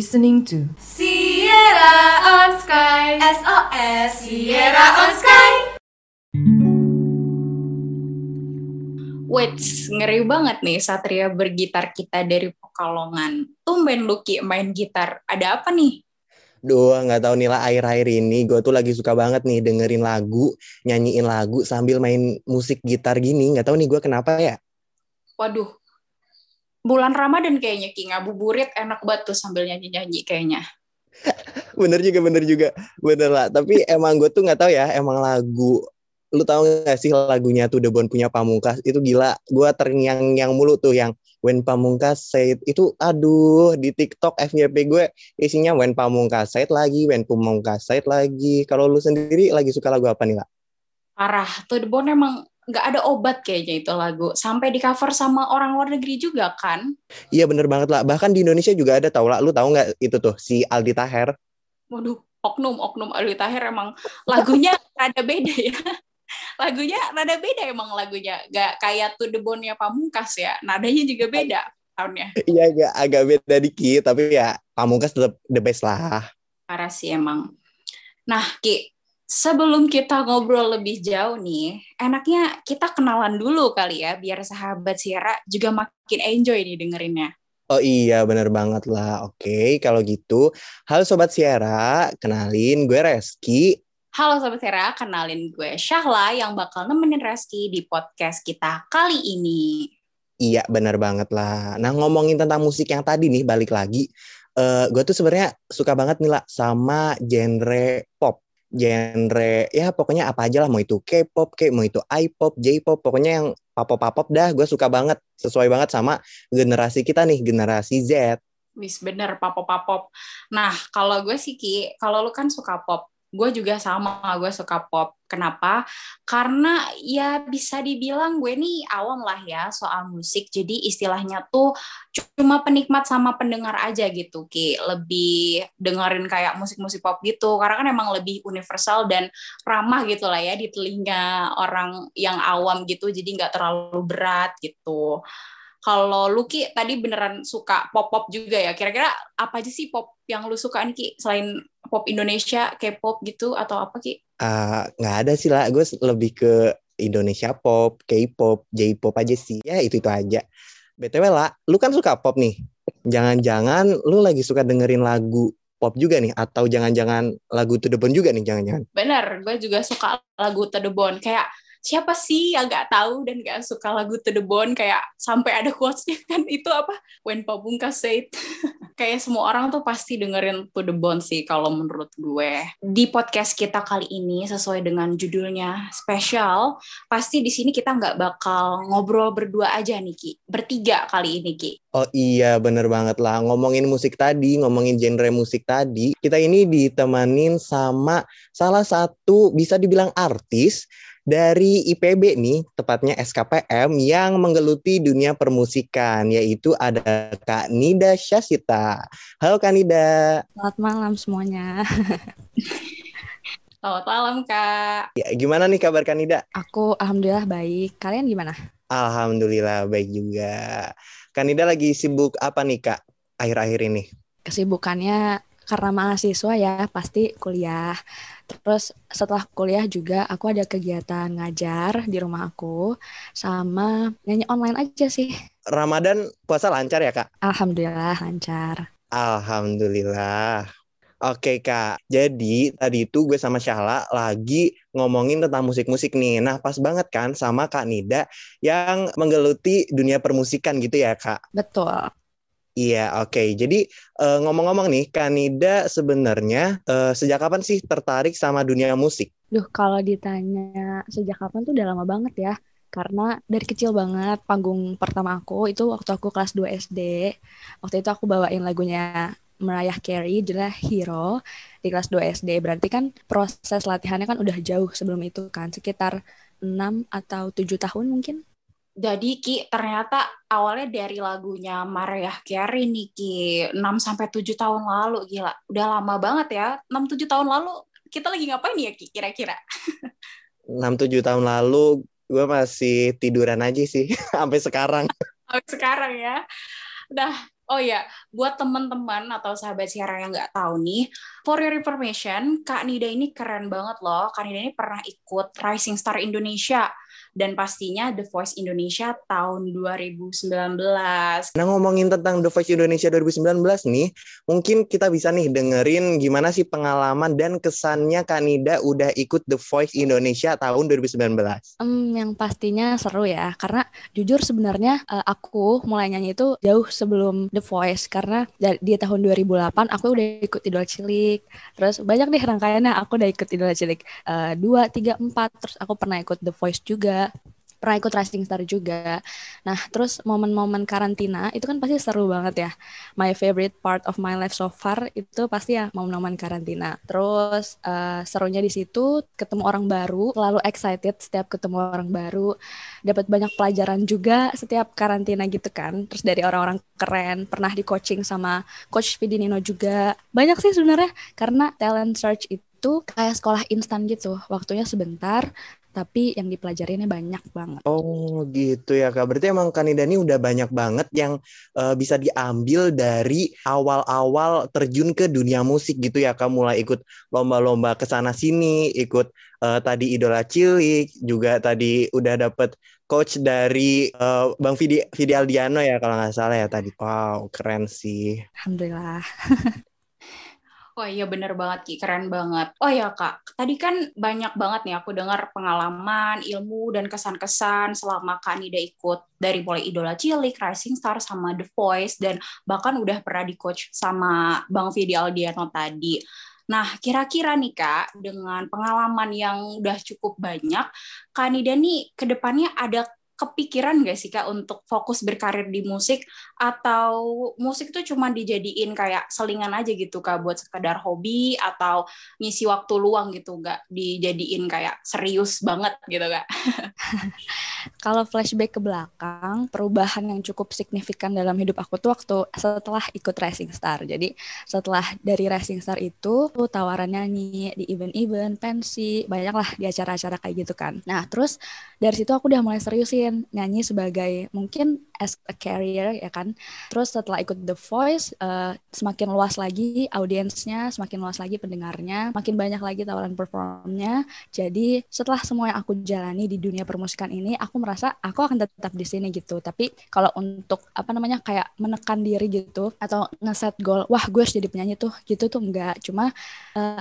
listening to Sierra on Sky. SOS Sierra on Sky. Wits, ngeri banget nih Satria bergitar kita dari Pekalongan. Tumben Lucky main gitar, ada apa nih? Duh, gak tahu nih lah, akhir-akhir ini gue tuh lagi suka banget nih dengerin lagu, nyanyiin lagu sambil main musik gitar gini. Gak tahu nih gue kenapa ya? Waduh, bulan Ramadan kayaknya, Ki. Ngabuburit enak banget tuh sambil nyanyi-nyanyi kayaknya. Bener juga. Bener lah, tapi emang gue tuh gak tahu ya, emang lagu... Lu tau gak sih lagunya tuh The Bond punya Pamungkas? Itu gila, gue terngiang-ngiang mulu tuh yang When Pamungkas Said. Itu aduh, di TikTok FYP gue isinya When Pamungkas Said lagi, When Pamungkas Said lagi. Kalau lu sendiri lagi suka lagu apa nih, La? Parah, tuh The Bond emang gak ada obat kayaknya itu lagu. Sampai di cover sama orang luar negeri juga kan? Iya bener banget, La. Bahkan di Indonesia juga ada tau, La. Lu tau gak itu tuh, si Aldi Taher? Waduh, oknum Aldi Taher emang lagunya rada beda ya. Lagunya nada beda emang lagunya. Gak kayak To The Bone-nya Pamungkas ya. Nadanya juga beda tahunnya. Iya agak beda dikit. Tapi ya Pamungkas tetap the best lah. Parah sih emang. Nah Ki, sebelum kita ngobrol lebih jauh nih, enaknya kita kenalan dulu kali ya, biar sahabat Sierra juga makin enjoy nih dengerinnya. Oh iya, bener banget lah. Oke, kalau gitu. Halo Sobat Sierra, kenalin gue Rezky. Halo Sobat Sierra, kenalin gue Syahla yang bakal nemenin Rezky di podcast kita kali ini. Iya, benar banget lah. Nah, ngomongin tentang musik yang tadi nih, balik lagi. Gue tuh sebenarnya suka banget nih lah sama genre pop. Genre, ya pokoknya apa aja lah. Mau itu K-pop, mau itu I-pop, J-pop. Pokoknya yang papop-papop dah, gue suka banget. Sesuai banget sama generasi kita nih, generasi Z. Wis bener, papop-papop. Nah, kalau gue sih Ki, kalau lu kan suka pop. Gue juga sama, gue suka pop. Kenapa? Karena ya bisa dibilang gue nih awam lah ya soal musik. Jadi istilahnya tuh cuma penikmat sama pendengar aja gitu, Ki. Lebih dengerin kayak musik-musik pop gitu. Karena kan emang lebih universal dan ramah gitu lah ya di telinga orang yang awam gitu. Jadi nggak terlalu berat gitu. Kalau lu, Ki, tadi beneran suka pop-pop juga ya. Kira-kira apa aja sih pop yang lu sukaan, Ki? Selain pop Indonesia, K-pop gitu, atau apa, Ki? Nggak ada sih, lah. Gue lebih ke Indonesia pop, K-pop, J-pop aja sih. Ya, itu-itu aja. BTW, lah, lu kan suka pop nih. Jangan-jangan lu lagi suka dengerin lagu pop juga nih, atau jangan-jangan lagu To The Bone juga nih, jangan-jangan. Bener, gue juga suka lagu To The Bone. Kayak... siapa sih yang gak tahu dan gak suka lagu To The Bone? Kayak sampai ada quotes-nya kan, itu apa? When Pamungkas Said. Kayak semua orang tuh pasti dengerin To The Bone sih kalau menurut gue. Di podcast kita kali ini, sesuai dengan judulnya spesial, pasti di sini kita gak bakal ngobrol berdua aja nih, Ki. Bertiga kali ini, Ki. Oh iya, bener banget lah. Ngomongin musik tadi, ngomongin genre musik tadi, kita ini ditemanin sama salah satu bisa dibilang artis dari IPB nih, tepatnya SKPM yang menggeluti dunia permusikan, yaitu ada Kak Nida Syasita. Halo Kak Nida. Selamat malam semuanya. Selamat malam Kak. Ya, gimana nih kabar Kak Nida? Aku alhamdulillah baik. Kalian gimana? Alhamdulillah baik juga. Kak Nida lagi sibuk apa nih Kak akhir-akhir ini? Kesibukannya karena mahasiswa ya pasti kuliah. Terus setelah kuliah juga aku ada kegiatan ngajar di rumah aku sama nyanyi online aja sih. Ramadan puasa lancar ya Kak? Alhamdulillah lancar. Alhamdulillah. Oke Kak, jadi tadi itu gue sama Syahla lagi ngomongin tentang musik-musik nih. Nah pas banget kan sama Kak Nida yang menggeluti dunia permusikan gitu ya Kak? Betul. Iya, oke. Jadi ngomong-ngomong nih, Kak Nida sebenarnya sejak kapan sih tertarik sama dunia musik? Duh, kalau ditanya sejak kapan tuh udah lama banget ya. Karena dari kecil banget, panggung pertama aku itu waktu aku kelas 2 SD. Waktu itu aku bawain lagunya Mariah Carey, judulnya Hero, di kelas 2 SD. Berarti kan proses latihannya kan udah jauh sebelum itu kan, sekitar 6 atau 7 tahun mungkin. Jadi Ki, ternyata awalnya dari lagunya Mariah Carey nih Ki, 6-7 tahun lalu, gila. Udah lama banget ya, 6-7 tahun lalu kita lagi ngapain ya Ki kira-kira? 6-7 tahun lalu gue masih tiduran aja sih, sampai sekarang. Sampai sekarang ya. Nah, oh ya, buat teman-teman atau sahabat siaran yang nggak tahu nih, for your information, Kak Nida ini keren banget loh. Kak Nida ini pernah ikut Rising Star Indonesia dan pastinya The Voice Indonesia tahun 2019. Nah, ngomongin tentang The Voice Indonesia 2019 nih, mungkin kita bisa nih dengerin gimana sih pengalaman dan kesannya Kak Nida udah ikut The Voice Indonesia tahun 2019. Yang pastinya seru ya, karena jujur sebenarnya aku mulai nyanyi itu jauh sebelum The Voice, karena di tahun 2008 aku udah ikut Idola Cilik. Terus banyak deh rangkaiannya, aku udah ikut Idola Cilik 2, 3, 4. Terus aku pernah ikut The Voice juga, pernah ikut Rising Star juga. Nah, terus momen-momen karantina itu kan pasti seru banget ya. My favorite part of my life so far itu pasti ya momen-momen karantina. Terus serunya di situ ketemu orang baru, selalu excited setiap ketemu orang baru, dapat banyak pelajaran juga setiap karantina gitu kan. Terus dari orang-orang keren, pernah di coaching sama Coach Vidinino juga. Banyak sih sebenarnya, karena talent search itu kayak sekolah instan gitu, waktunya sebentar, tapi yang dipelajarinya banyak banget. Oh gitu ya Kak, berarti emang Kak Nida ini udah banyak banget yang bisa diambil dari awal-awal terjun ke dunia musik gitu ya Kak. Mulai ikut lomba-lomba kesana-sini, ikut tadi Idola Cilik, juga tadi udah dapet coach dari Bang Vidi Aldiano ya kalau nggak salah ya tadi. Wow, keren sih. Alhamdulillah. Oh iya bener banget Ki, keren banget. Oh iya Kak, tadi kan banyak banget nih aku dengar pengalaman, ilmu, dan kesan-kesan selama Kak Nida ikut dari mulai Idola Cilik, Rising Star, sama The Voice, dan bahkan udah pernah di-coach sama Bang Vidi Aldiano tadi. Nah, kira-kira nih Kak, dengan pengalaman yang udah cukup banyak, Kak Nida nih ke depannya ada kepikiran gak sih Kak untuk fokus berkarir di musik, atau musik tuh cuma dijadiin kayak selingan aja gitu Kak buat sekedar hobi atau ngisi waktu luang gitu, gak dijadiin kayak serius banget gitu Kak? Kalau flashback ke belakang, perubahan yang cukup signifikan dalam hidup aku tuh waktu setelah ikut Rising Star. Jadi setelah dari Rising Star itu tawaran nyanyi di event-event, pensi, banyak lah di acara-acara kayak gitu kan. Nah terus dari situ aku udah mulai seriusin nyanyi sebagai mungkin as a career ya kan. Terus setelah ikut The Voice, semakin luas lagi audiensnya, semakin luas lagi pendengarnya, makin banyak lagi tawaran performnya. Jadi setelah semua yang aku jalani di dunia permusikan ini, aku merasa aku akan tetap di sini gitu. Tapi kalau untuk kayak menekan diri gitu atau ngeset goal, wah gue harus jadi penyanyi tuh gitu tuh enggak. Cuma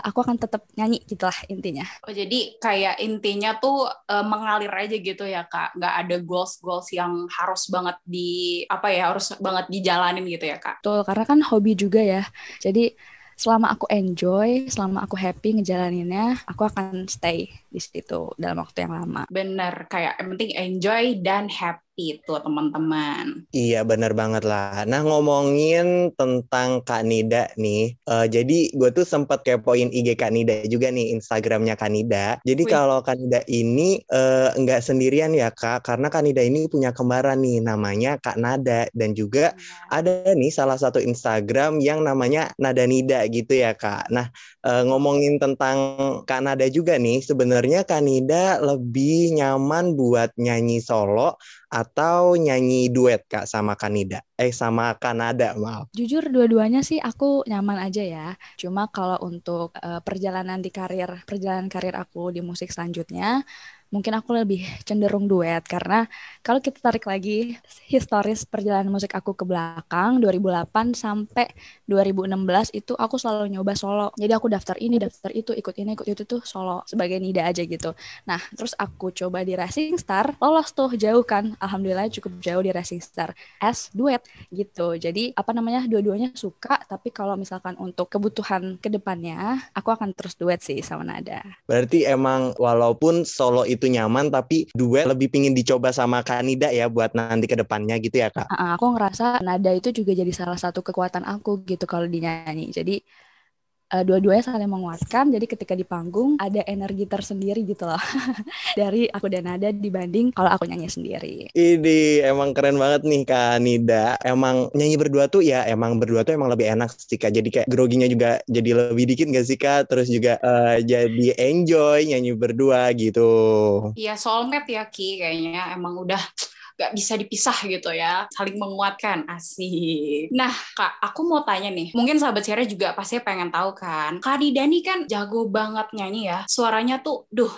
aku akan tetap nyanyi gitulah intinya. Oh jadi kayak intinya tuh mengalir aja gitu ya Kak, nggak ada goals yang harus banget harus banget dijalanin gitu ya Kak? Betul, karena kan hobi juga ya. Jadi selama aku enjoy, selama aku happy ngejalaninnya, aku akan stay di situ dalam waktu yang lama. Bener, kayak yang penting enjoy dan happy tuh teman-teman. Iya bener banget lah. Nah ngomongin tentang Kak Nida nih, jadi gue tuh sempat kepoin IG Kak Nida juga nih, Instagramnya Kak Nida. Jadi kalau Kak Nida ini nggak sendirian ya Kak, karena Kak Nida ini punya kembaran nih, namanya Kak Nada. Dan juga ada nih salah satu Instagram yang namanya Nada Nida gitu ya Kak. Nah ngomongin tentang Kak Nada juga nih, sebenarnya Kak Nida lebih nyaman buat nyanyi solo atau nyanyi duet Kak sama Kak Nida? Sama Kak Nada, maaf. Jujur dua-duanya sih aku nyaman aja ya. Cuma kalau untuk perjalanan karir aku di musik selanjutnya, mungkin aku lebih cenderung duet. Karena kalau kita tarik lagi historis perjalanan musik aku ke belakang, 2008 sampai 2016 itu aku selalu nyoba solo. Jadi aku daftar ini, daftar itu, ikut ini, ikut itu tuh solo sebagai Nida aja gitu. Nah terus aku coba di Rising Star, lolos tuh jauh kan, alhamdulillah cukup jauh di Rising Star as duet gitu. Jadi dua-duanya suka, tapi kalau misalkan untuk kebutuhan kedepannya aku akan terus duet sih sama Nada. Berarti emang walaupun solo itu nyaman, tapi duet lebih pingin dicoba sama Kak Nida ya buat nanti kedepannya gitu ya Kak? Aku ngerasa Nada itu juga jadi salah satu kekuatan aku gitu kalau dinyanyi. Jadi dua-duanya saling menguatkan, jadi ketika di panggung ada energi tersendiri gitu loh dari aku dan Nada dibanding kalau aku nyanyi sendiri. Ini emang keren banget nih Kak Nida. Emang nyanyi berdua tuh ya emang lebih enak sih Kak. Jadi kayak groginya juga jadi lebih dikit gak sih Kak? Terus juga jadi enjoy nyanyi berdua gitu. Iya soulmate ya Ki, kayaknya emang udah gak bisa dipisah gitu ya, saling menguatkan. Asik. Nah Kak, aku mau tanya nih, mungkin sahabat Syahla juga pasti pengen tahu kan, Kak Nida nih kan jago banget nyanyi ya, suaranya tuh duh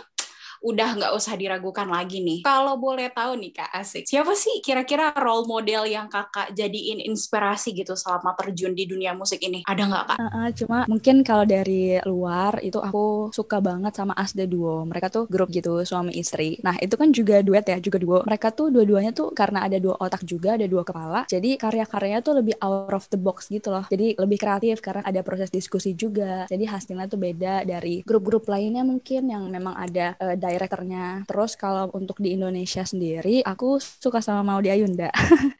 udah nggak usah diragukan lagi nih. Kalau boleh tahu nih Kak, asik, siapa sih kira-kira role model yang Kakak jadiin inspirasi gitu selama terjun di dunia musik ini? Ada nggak Kak? Cuma mungkin kalau dari luar itu aku suka banget sama Us The Duo. Mereka tuh grup gitu, suami istri. Nah itu kan juga duet ya, juga duo. Mereka tuh dua-duanya tuh karena ada dua otak juga, ada dua kepala. Jadi karya-karyanya tuh lebih out of the box gitu loh. Jadi lebih kreatif karena ada proses diskusi juga. Jadi hasilnya tuh beda dari grup-grup lainnya mungkin yang memang ada direkturnya. Terus kalau untuk di Indonesia sendiri, aku suka sama Maudy Ayunda.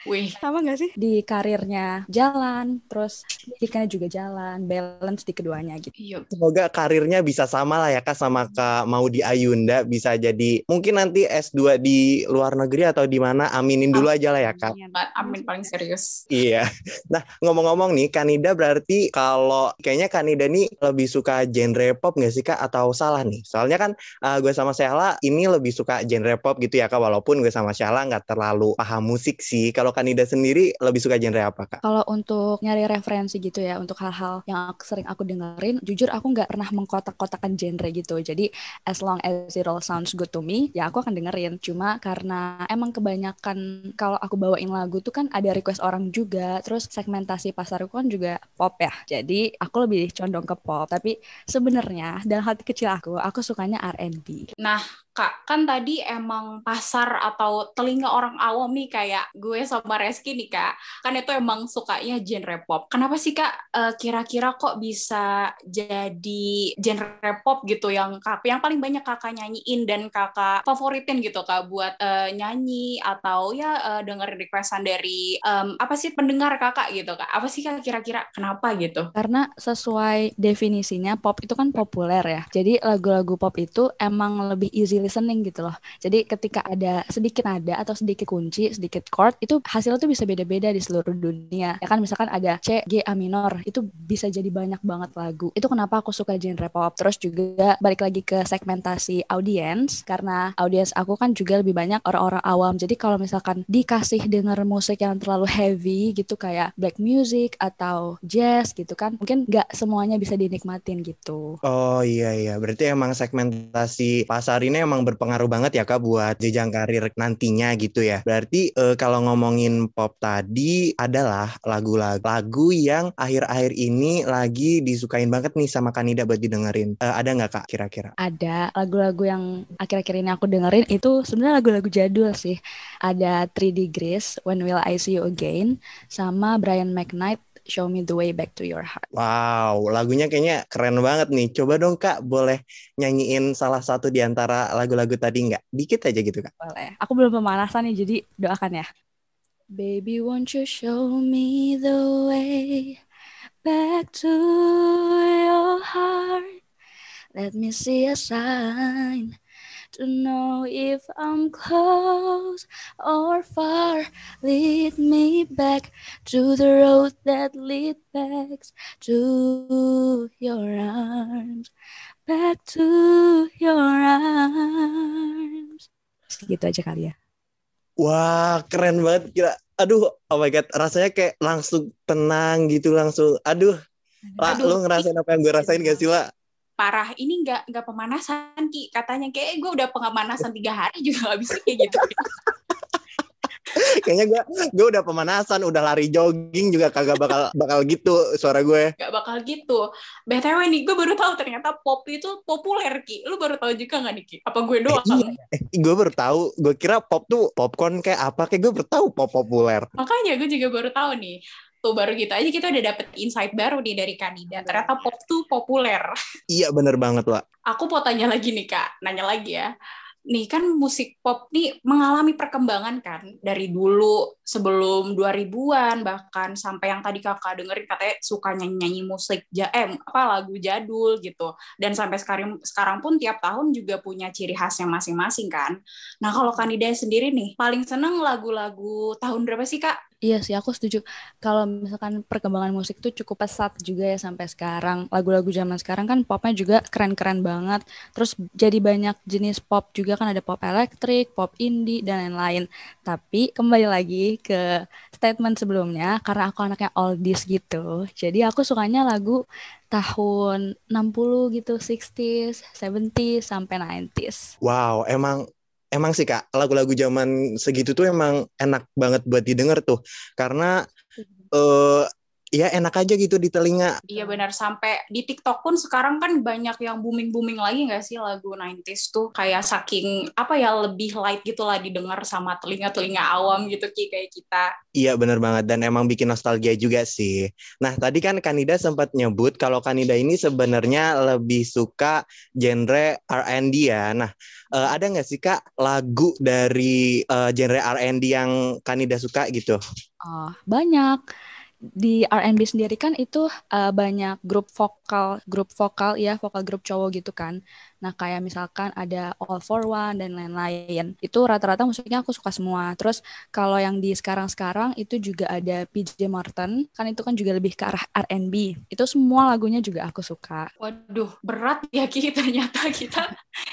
Wih. Sama gak sih? Di karirnya jalan, terus pendidikannya juga jalan, balance di keduanya gitu. Yuk. Semoga karirnya bisa sama lah ya Kak sama Kak Maudy Ayunda, bisa jadi mungkin nanti S2 di luar negeri atau di mana, aminin dulu aja lah ya Kak. Amin, paling serius. Iya. Nah, ngomong-ngomong nih Kak Nida, berarti kalau kayaknya Kak Nida nih lebih suka genre pop gak sih Kak, atau salah nih? Soalnya kan gue sama Syahla ini lebih suka genre pop gitu ya Kak, walaupun gue sama Syahla nggak terlalu paham musik sih. Kalau Kak Nida sendiri lebih suka genre apa Kak? Kalau untuk nyari referensi gitu ya, untuk hal-hal yang sering aku dengerin, jujur aku nggak pernah mengkotak-kotakan genre gitu. Jadi as long as it all sounds good to me, ya aku akan dengerin. Cuma karena emang kebanyakan kalau aku bawain lagu tuh kan ada request orang juga, terus segmentasi pasarku kan juga pop ya. Jadi aku lebih condong ke pop. Tapi sebenarnya dalam hati kecil aku sukanya R&B. Nah Kak, kan tadi emang pasar atau telinga orang awam nih kayak gue sama Rezky nih Kak, kan itu emang sukanya genre pop. Kenapa sih Kak kira-kira kok bisa jadi genre pop gitu yang paling banyak Kakak nyanyiin dan Kakak favoritin gitu Kak buat nyanyi atau ya dengerin requestan dari apa sih pendengar Kakak gitu Kak? Apa sih Kak kira-kira kenapa gitu? Karena sesuai definisinya pop itu kan populer ya. Jadi lagu-lagu pop itu emang lebih easy listening gitu loh. Jadi ketika ada sedikit nada atau sedikit kunci, sedikit chord, itu hasilnya tuh bisa beda-beda di seluruh dunia. Ya kan misalkan ada C, G, A minor, itu bisa jadi banyak banget lagu. Itu kenapa aku suka genre pop. Terus juga balik lagi ke segmentasi audiens, karena audiens aku kan juga lebih banyak orang-orang awam. Jadi kalau misalkan dikasih denger musik yang terlalu heavy gitu kayak black music atau jazz gitu kan, mungkin gak semuanya bisa dinikmatin gitu. Oh iya, berarti emang segmentasi pasar ini emang berpengaruh banget ya Kak buat jejang karir nantinya gitu ya. Berarti kalau ngomongin pop tadi, adalah lagu yang akhir-akhir ini lagi disukain banget nih sama Kak Nida buat didengerin. Ada gak Kak kira-kira? Ada. Lagu-lagu yang akhir-akhir ini aku dengerin itu sebenarnya lagu-lagu jadul sih. Ada 3 Degrees, When Will I See You Again, sama Brian McKnight, Show Me the Way Back to Your Heart. Wow, lagunya kayaknya keren banget nih. Coba dong Kak, boleh nyanyiin salah satu di antara lagu-lagu tadi nggak? Dikit aja gitu Kak. Boleh. Aku belum pemanasan nih, jadi doakan ya. Baby, won't you show me the way back to your heart? Let me see a sign to know if I'm close or far. Lead me back to the road that leads back to your arms. Back to your arms. Gitu aja kali ya. Wah, keren banget. Gila. Aduh, oh my God. Rasanya kayak langsung tenang gitu, langsung. Aduh. Lu ngerasain apa yang gue rasain gak sih, La? Parah, ini nggak pemanasan Ki, katanya kayak gue udah pemanasan 3 hari juga nggak bisa kayak gitu. Kayaknya gue udah pemanasan, udah lari jogging juga kagak bakal gitu suara gue. Gak bakal gitu. BTW nih, gue baru tahu ternyata pop itu populer Ki. Lu baru tahu juga nggak nih Ki? Apa gue doang? Gue baru tahu. Gue kira pop tuh popcorn kayak apa, kayak gue baru tahu pop populer. Makanya gue juga baru tahu nih. Tuh baru gitu aja kita udah dapet insight baru nih dari Kak Nida. Ternyata pop tuh populer. Iya bener banget lah. Aku mau tanya lagi nih Kak. Nanya lagi ya. Nih kan musik pop nih mengalami perkembangan kan. Dari dulu sebelum 2000-an, bahkan sampai yang tadi kakak dengerin katanya suka nyanyi-nyanyi musik lagu jadul gitu, dan sampai sekarang pun tiap tahun juga punya ciri khasnya masing-masing kan. Nah kalau Kak Nida sendiri nih paling seneng lagu-lagu tahun berapa sih Kak? Iya sih, aku setuju. Kalau misalkan perkembangan musik itu cukup pesat juga ya sampai sekarang. Lagu-lagu zaman sekarang kan popnya juga keren-keren banget. Terus jadi banyak jenis pop juga kan, ada pop elektrik, pop indie, dan lain-lain. Tapi kembali lagi ke statement sebelumnya, karena aku anaknya oldies gitu. Jadi aku sukanya lagu tahun 60 gitu, 60s, 70s, sampai 90s. Wow, Emang sih Kak, lagu-lagu zaman segitu tuh emang enak banget buat didengar tuh. Karena ya enak aja gitu di telinga. Iya benar, sampai di TikTok pun sekarang kan banyak yang booming-booming lagi gak sih lagu 90s tuh. Kayak saking lebih light gitu lah didengar sama telinga-telinga awam gitu Ki, kayak kita. Iya benar banget, dan emang bikin nostalgia juga sih. Nah tadi kan Kak Nida sempat nyebut kalau Kak Nida ini sebenarnya lebih suka genre R&B ya. Nah ada nggak sih Kak lagu dari genre R&B yang Kak Nida suka gitu? Oh, banyak. Di R&B sendiri kan itu banyak vokal grup cowok gitu kan. Nah kayak misalkan ada All-4-One dan lain-lain. Itu rata-rata musiknya aku suka semua. Terus kalau yang di sekarang-sekarang itu juga ada PJ Martin. Kan itu kan juga lebih ke arah R&B. Itu semua lagunya juga aku suka. Waduh, berat ya Ki, ternyata kita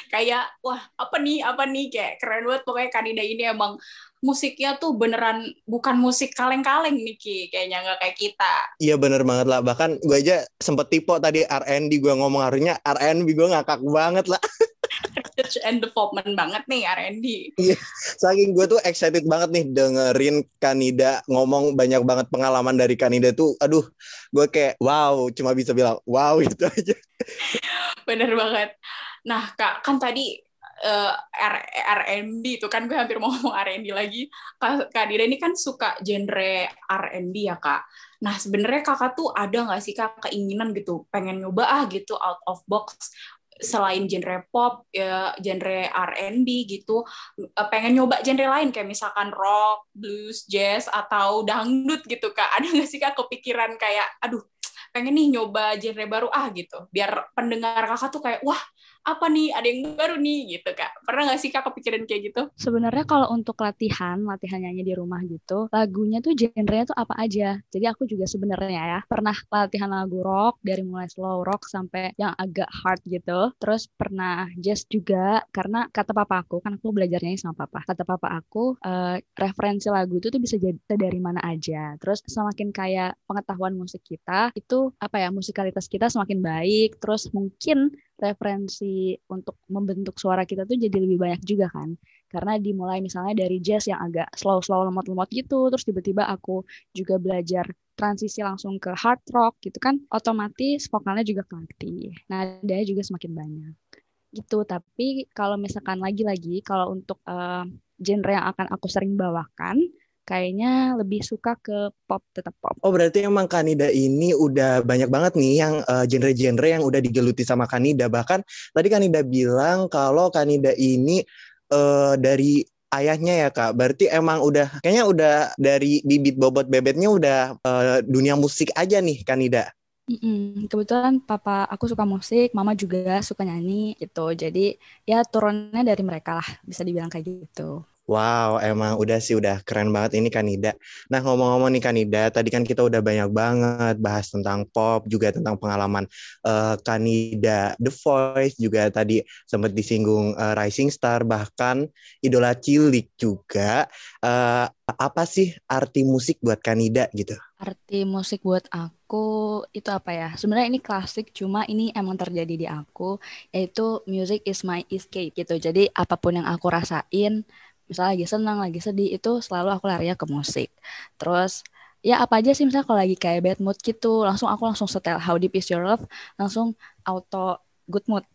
kayak wah apa nih kayak keren banget. Pokoknya Kak Nida ini emang musiknya tuh beneran bukan musik kaleng-kaleng nih Ki, kayaknya nggak kayak kita. Iya bener banget lah, bahkan gue aja sempet tipe tadi R&B, gue ngomong harusnya R&B, gue ngakak banget lah. Research and development banget nih R&B. Iya, saking gue tuh excited banget nih dengerin Kak Nida ngomong, banyak banget pengalaman dari Kak Nida tuh, aduh gue kayak wow, cuma bisa bilang wow itu aja. Bener banget. Nah Kak, kan tadi R&B itu kan gue hampir mau ngomong R&B lagi. Kak Nida ini kan suka genre R&B ya Kak. Nah sebenarnya Kakak tuh ada nggak sih Kak keinginan gitu pengen nyoba gitu out of box, selain genre pop genre R&B gitu, pengen nyoba genre lain kayak misalkan rock, blues, jazz, atau dangdut gitu Kak? Ada nggak sih Kak kepikiran kayak aduh pengen nih nyoba genre baru gitu, biar pendengar Kakak tuh kayak wah apa nih, ada yang baru nih gitu Kak? Pernah gak sih Kak kepikiran kayak gitu? Sebenarnya kalau untuk latihan nyanyi di rumah gitu, lagunya tuh genre-nya tuh apa aja. Jadi aku juga sebenarnya ya pernah latihan lagu rock, dari mulai slow rock sampai yang agak hard gitu. Terus pernah jazz juga, karena kata papa aku, kan aku belajarnya sama papa. Kata papa aku, referensi lagu itu tuh bisa jadi dari mana aja. Terus semakin kayak pengetahuan musik kita, itu musikalitas kita semakin baik. Terus mungkin referensi untuk membentuk suara kita tuh jadi lebih banyak juga kan. Karena dimulai misalnya dari jazz yang agak slow-slow, lemot-lemot gitu, terus tiba-tiba aku juga belajar transisi langsung ke hard rock gitu kan, otomatis vokalnya juga kelatih, nadanya juga semakin banyak gitu. Tapi kalau misalkan lagi-lagi, kalau untuk genre yang akan aku sering bawakan, kayaknya lebih suka ke pop, tetap pop. Oh berarti emang Kak Nida ini udah banyak banget nih yang genre-genre yang udah digeluti sama Kak Nida. Bahkan tadi Kak Nida bilang kalau Kak Nida ini dari ayahnya ya Kak. Berarti emang udah dari bibit bobot bebetnya udah dunia musik aja nih Kak Nida. Kebetulan papa aku suka musik, mama juga suka nyanyi gitu. Jadi ya turunnya dari mereka lah, bisa dibilang kayak gitu. Wow, emang udah keren banget ini Kak Nida. Nah ngomong-ngomong nih Kak Nida, tadi kan kita udah banyak banget bahas tentang pop, juga tentang pengalaman Kak Nida The Voice, juga tadi sempat disinggung Rising Star, bahkan idola cilik juga. Apa sih arti musik buat Kak Nida gitu? Arti musik buat aku itu sebenarnya ini klasik, cuma ini emang terjadi di aku, yaitu music is my escape gitu. Jadi apapun yang aku rasain, misalnya lagi senang, lagi sedih, itu selalu aku larinya ke musik. Terus ya apa aja sih, misalnya kalau lagi kayak bad mood gitu, langsung setel How Deep Is Your Love, langsung auto good mood.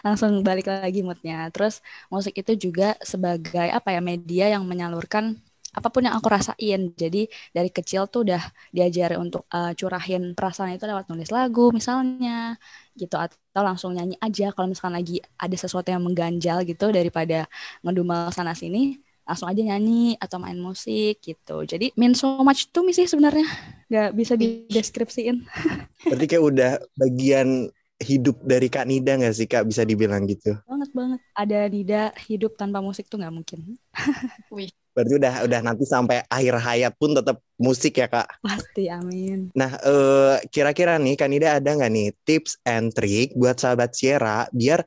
Langsung balik lagi moodnya. Terus musik itu juga sebagai media yang menyalurkan apapun yang aku rasain. Jadi dari kecil tuh udah diajari untuk curahin perasaan itu lewat nulis lagu misalnya gitu, atau langsung nyanyi aja kalau misalkan lagi ada sesuatu yang mengganjal gitu, daripada ngedumel sana sini langsung aja nyanyi atau main musik gitu. Jadi mean so much to me sih sebenarnya, nggak bisa dideskripsiin. Berarti kayak udah bagian hidup dari Kak Nida nggak sih Kak, bisa dibilang gitu? Banget banget. Ada Nida hidup tanpa musik tuh nggak mungkin. Wih. Berarti udah nanti sampai akhir hayat pun tetap musik ya Kak? Pasti, amin. Nah, kira-kira nih Kak Nida ada nggak nih tips and trick buat sahabat Sierra biar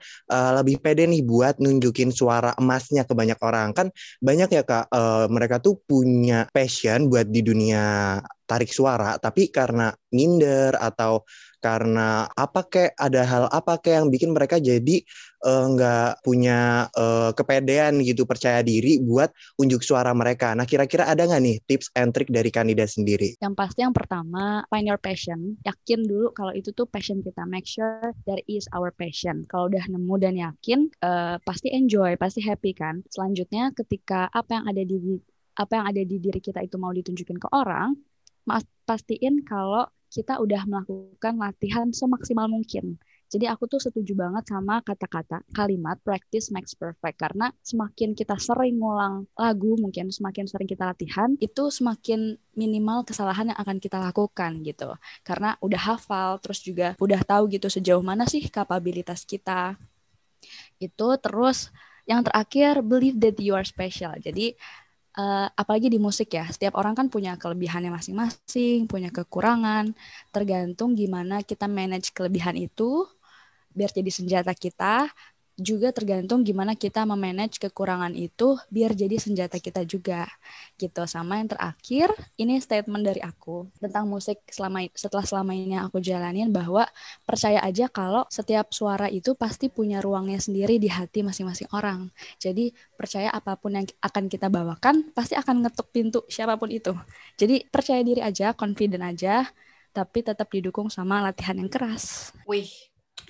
lebih pede nih buat nunjukin suara emasnya ke banyak orang? Kan banyak ya Kak, mereka tuh punya passion buat di dunia tarik suara, tapi karena minder atau karena apa kek, ada hal apa kek yang bikin mereka jadi nggak punya kepedean gitu, percaya diri buat unjuk suara mereka. Nah kira-kira ada nggak nih tips and trick dari Kak Nida sendiri? Yang pasti yang pertama, find your passion. Yakin dulu kalau itu tuh passion kita. Make sure that is our passion. Kalau udah nemu dan yakin, pasti enjoy, pasti happy kan. Selanjutnya ketika apa yang ada di diri kita itu mau ditunjukin ke orang, pastiin kalau kita udah melakukan latihan semaksimal mungkin. Jadi aku tuh setuju banget sama kata-kata, kalimat practice makes perfect. Karena semakin kita sering ngulang lagu, mungkin semakin sering kita latihan, itu semakin minimal kesalahan yang akan kita lakukan gitu. Karena udah hafal, terus juga udah tahu gitu sejauh mana sih kapabilitas kita. Itu terus yang terakhir, believe that you are special. Jadi apalagi di musik ya, setiap orang kan punya kelebihannya masing-masing, punya kekurangan, tergantung gimana kita manage kelebihan itu biar jadi senjata kita, juga tergantung gimana kita memanage kekurangan itu biar jadi senjata kita juga gitu. Sama yang terakhir, ini statement dari aku tentang musik setelah selama ini aku jalanin, bahwa percaya aja kalau setiap suara itu pasti punya ruangnya sendiri di hati masing-masing orang. Jadi percaya apapun yang akan kita bawakan pasti akan ngetuk pintu siapapun itu. Jadi percaya diri aja, confident aja, tapi tetap didukung sama latihan yang keras. Wih,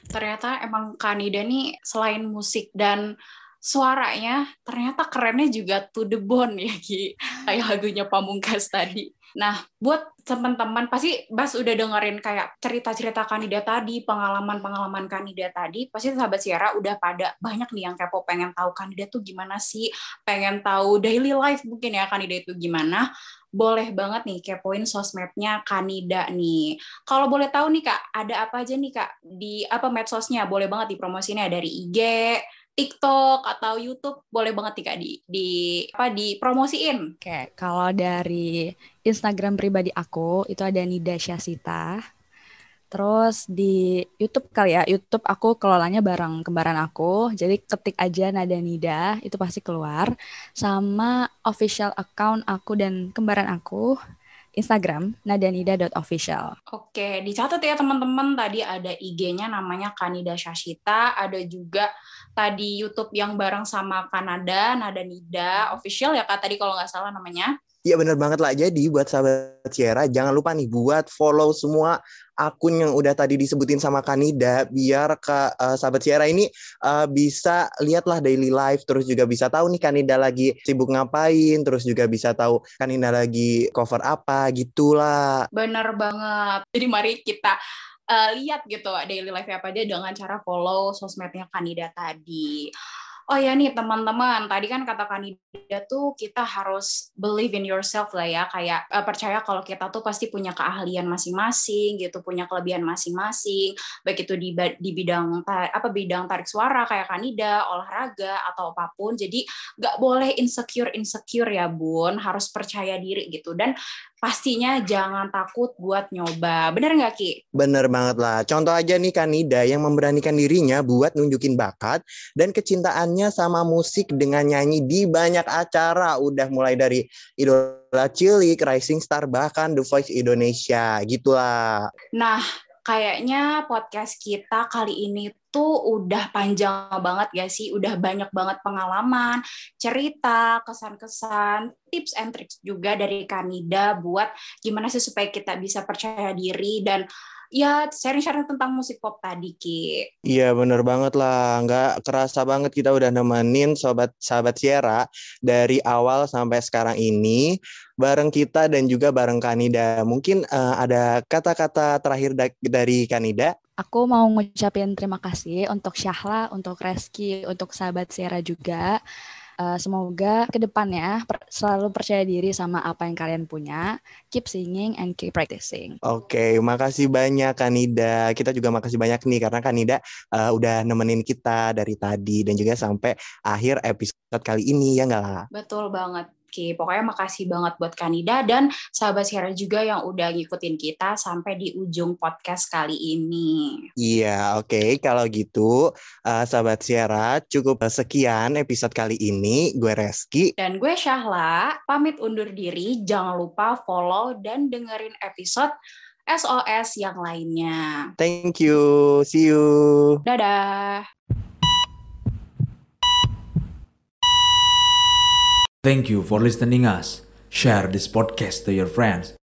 ternyata emang Kak Nida nih selain musik dan suaranya, ternyata kerennya juga to the bone ya Ki. Kayak lagunya Pamungkas tadi. Nah, buat teman-teman, pasti Bas udah dengerin kayak cerita-cerita Kak Nida tadi, pengalaman-pengalaman Kak Nida tadi, pasti sahabat Sierra udah pada banyak nih yang kepo, pengen tahu Kak Nida tuh gimana sih, pengen tahu daily life mungkin ya Kak Nida itu gimana. Boleh banget nih kepoin sosmednya Kak Nida nih. Kalau boleh tahu nih Kak, ada apa aja nih Kak di apa medsosnya? Boleh banget dipromosinya dari IG, TikTok atau YouTube, boleh banget nih Kak dipromosiin. Oke, kalau dari Instagram pribadi aku itu ada Nida Syasita. Terus di YouTube kali ya, YouTube aku kelolanya bareng kembaran aku, jadi ketik aja Nada Nida, itu pasti keluar. Sama official account aku dan kembaran aku, Instagram, nadanida.official. Oke, dicatat ya teman-teman, tadi ada IG-nya namanya Kak Nida Syasita, ada juga tadi YouTube yang bareng sama Kak Nada, Nada Nida Official ya Kak, tadi kalau nggak salah namanya. Iya benar banget lah. Jadi buat sahabat Sierra jangan lupa nih buat follow semua akun yang udah tadi disebutin sama Kak Nida, biar Kak sahabat Sierra ini bisa lihatlah daily life, terus juga bisa tahu nih Kak Nida lagi sibuk ngapain, terus juga bisa tahu Kak Nida lagi cover apa gitulah. Benar banget. Jadi mari kita lihat gitu daily life apa aja dengan cara follow sosmednya Kak Nida tadi. Oh ya nih teman-teman, tadi kan kata Kak Nida tuh kita harus believe in yourself lah ya, kayak percaya kalau kita tuh pasti punya keahlian masing-masing gitu, punya kelebihan masing-masing, baik itu di bidang tarik suara kayak Kak Nida, olahraga atau apapun. Jadi nggak boleh insecure ya Bun, harus percaya diri gitu, dan pastinya jangan takut buat nyoba. Bener nggak Ki? Bener banget lah. Contoh aja nih Kak Nida yang memberanikan dirinya buat nunjukin bakat dan kecintaannya sama musik dengan nyanyi di banyak acara. Udah mulai dari Idola Cilik, Rising Star, bahkan The Voice Indonesia. Gitulah. Nah, kayaknya podcast kita kali ini tuh udah panjang banget gak sih? Udah banyak banget pengalaman, cerita, kesan-kesan, tips and tricks juga dari Kak Nida buat gimana sih supaya kita bisa percaya diri dan ya sharing-sharing tentang musik pop tadi, Ki. Iya bener banget lah. Nggak kerasa banget kita udah nemenin sahabat Sierra dari awal sampai sekarang ini, bareng kita dan juga bareng Kak Nida. Mungkin ada kata-kata terakhir dari Kak Nida. Aku mau ngucapin terima kasih untuk Syahla, untuk Rezky, untuk sahabat Sierra juga. Semoga ke depannya selalu percaya diri sama apa yang kalian punya. Keep singing and keep practicing. Oke, makasih banyak Kak Nida. Kita juga makasih banyak nih karena Kak Nida udah nemenin kita dari tadi dan juga sampai akhir episode kali ini, ya nggak lah? Betul banget. Oke, pokoknya makasih banget buat Kak Nida dan sahabat siaran juga yang udah ngikutin kita sampai di ujung podcast kali ini. Iya, oke. Kalau gitu, sahabat siaran, cukup sekian episode kali ini. Gue Rezky. Dan gue Syahla. Pamit undur diri. Jangan lupa follow dan dengerin episode SOS yang lainnya. Thank you. See you. Dadah. Thank you for listening us. Share this podcast to your friends.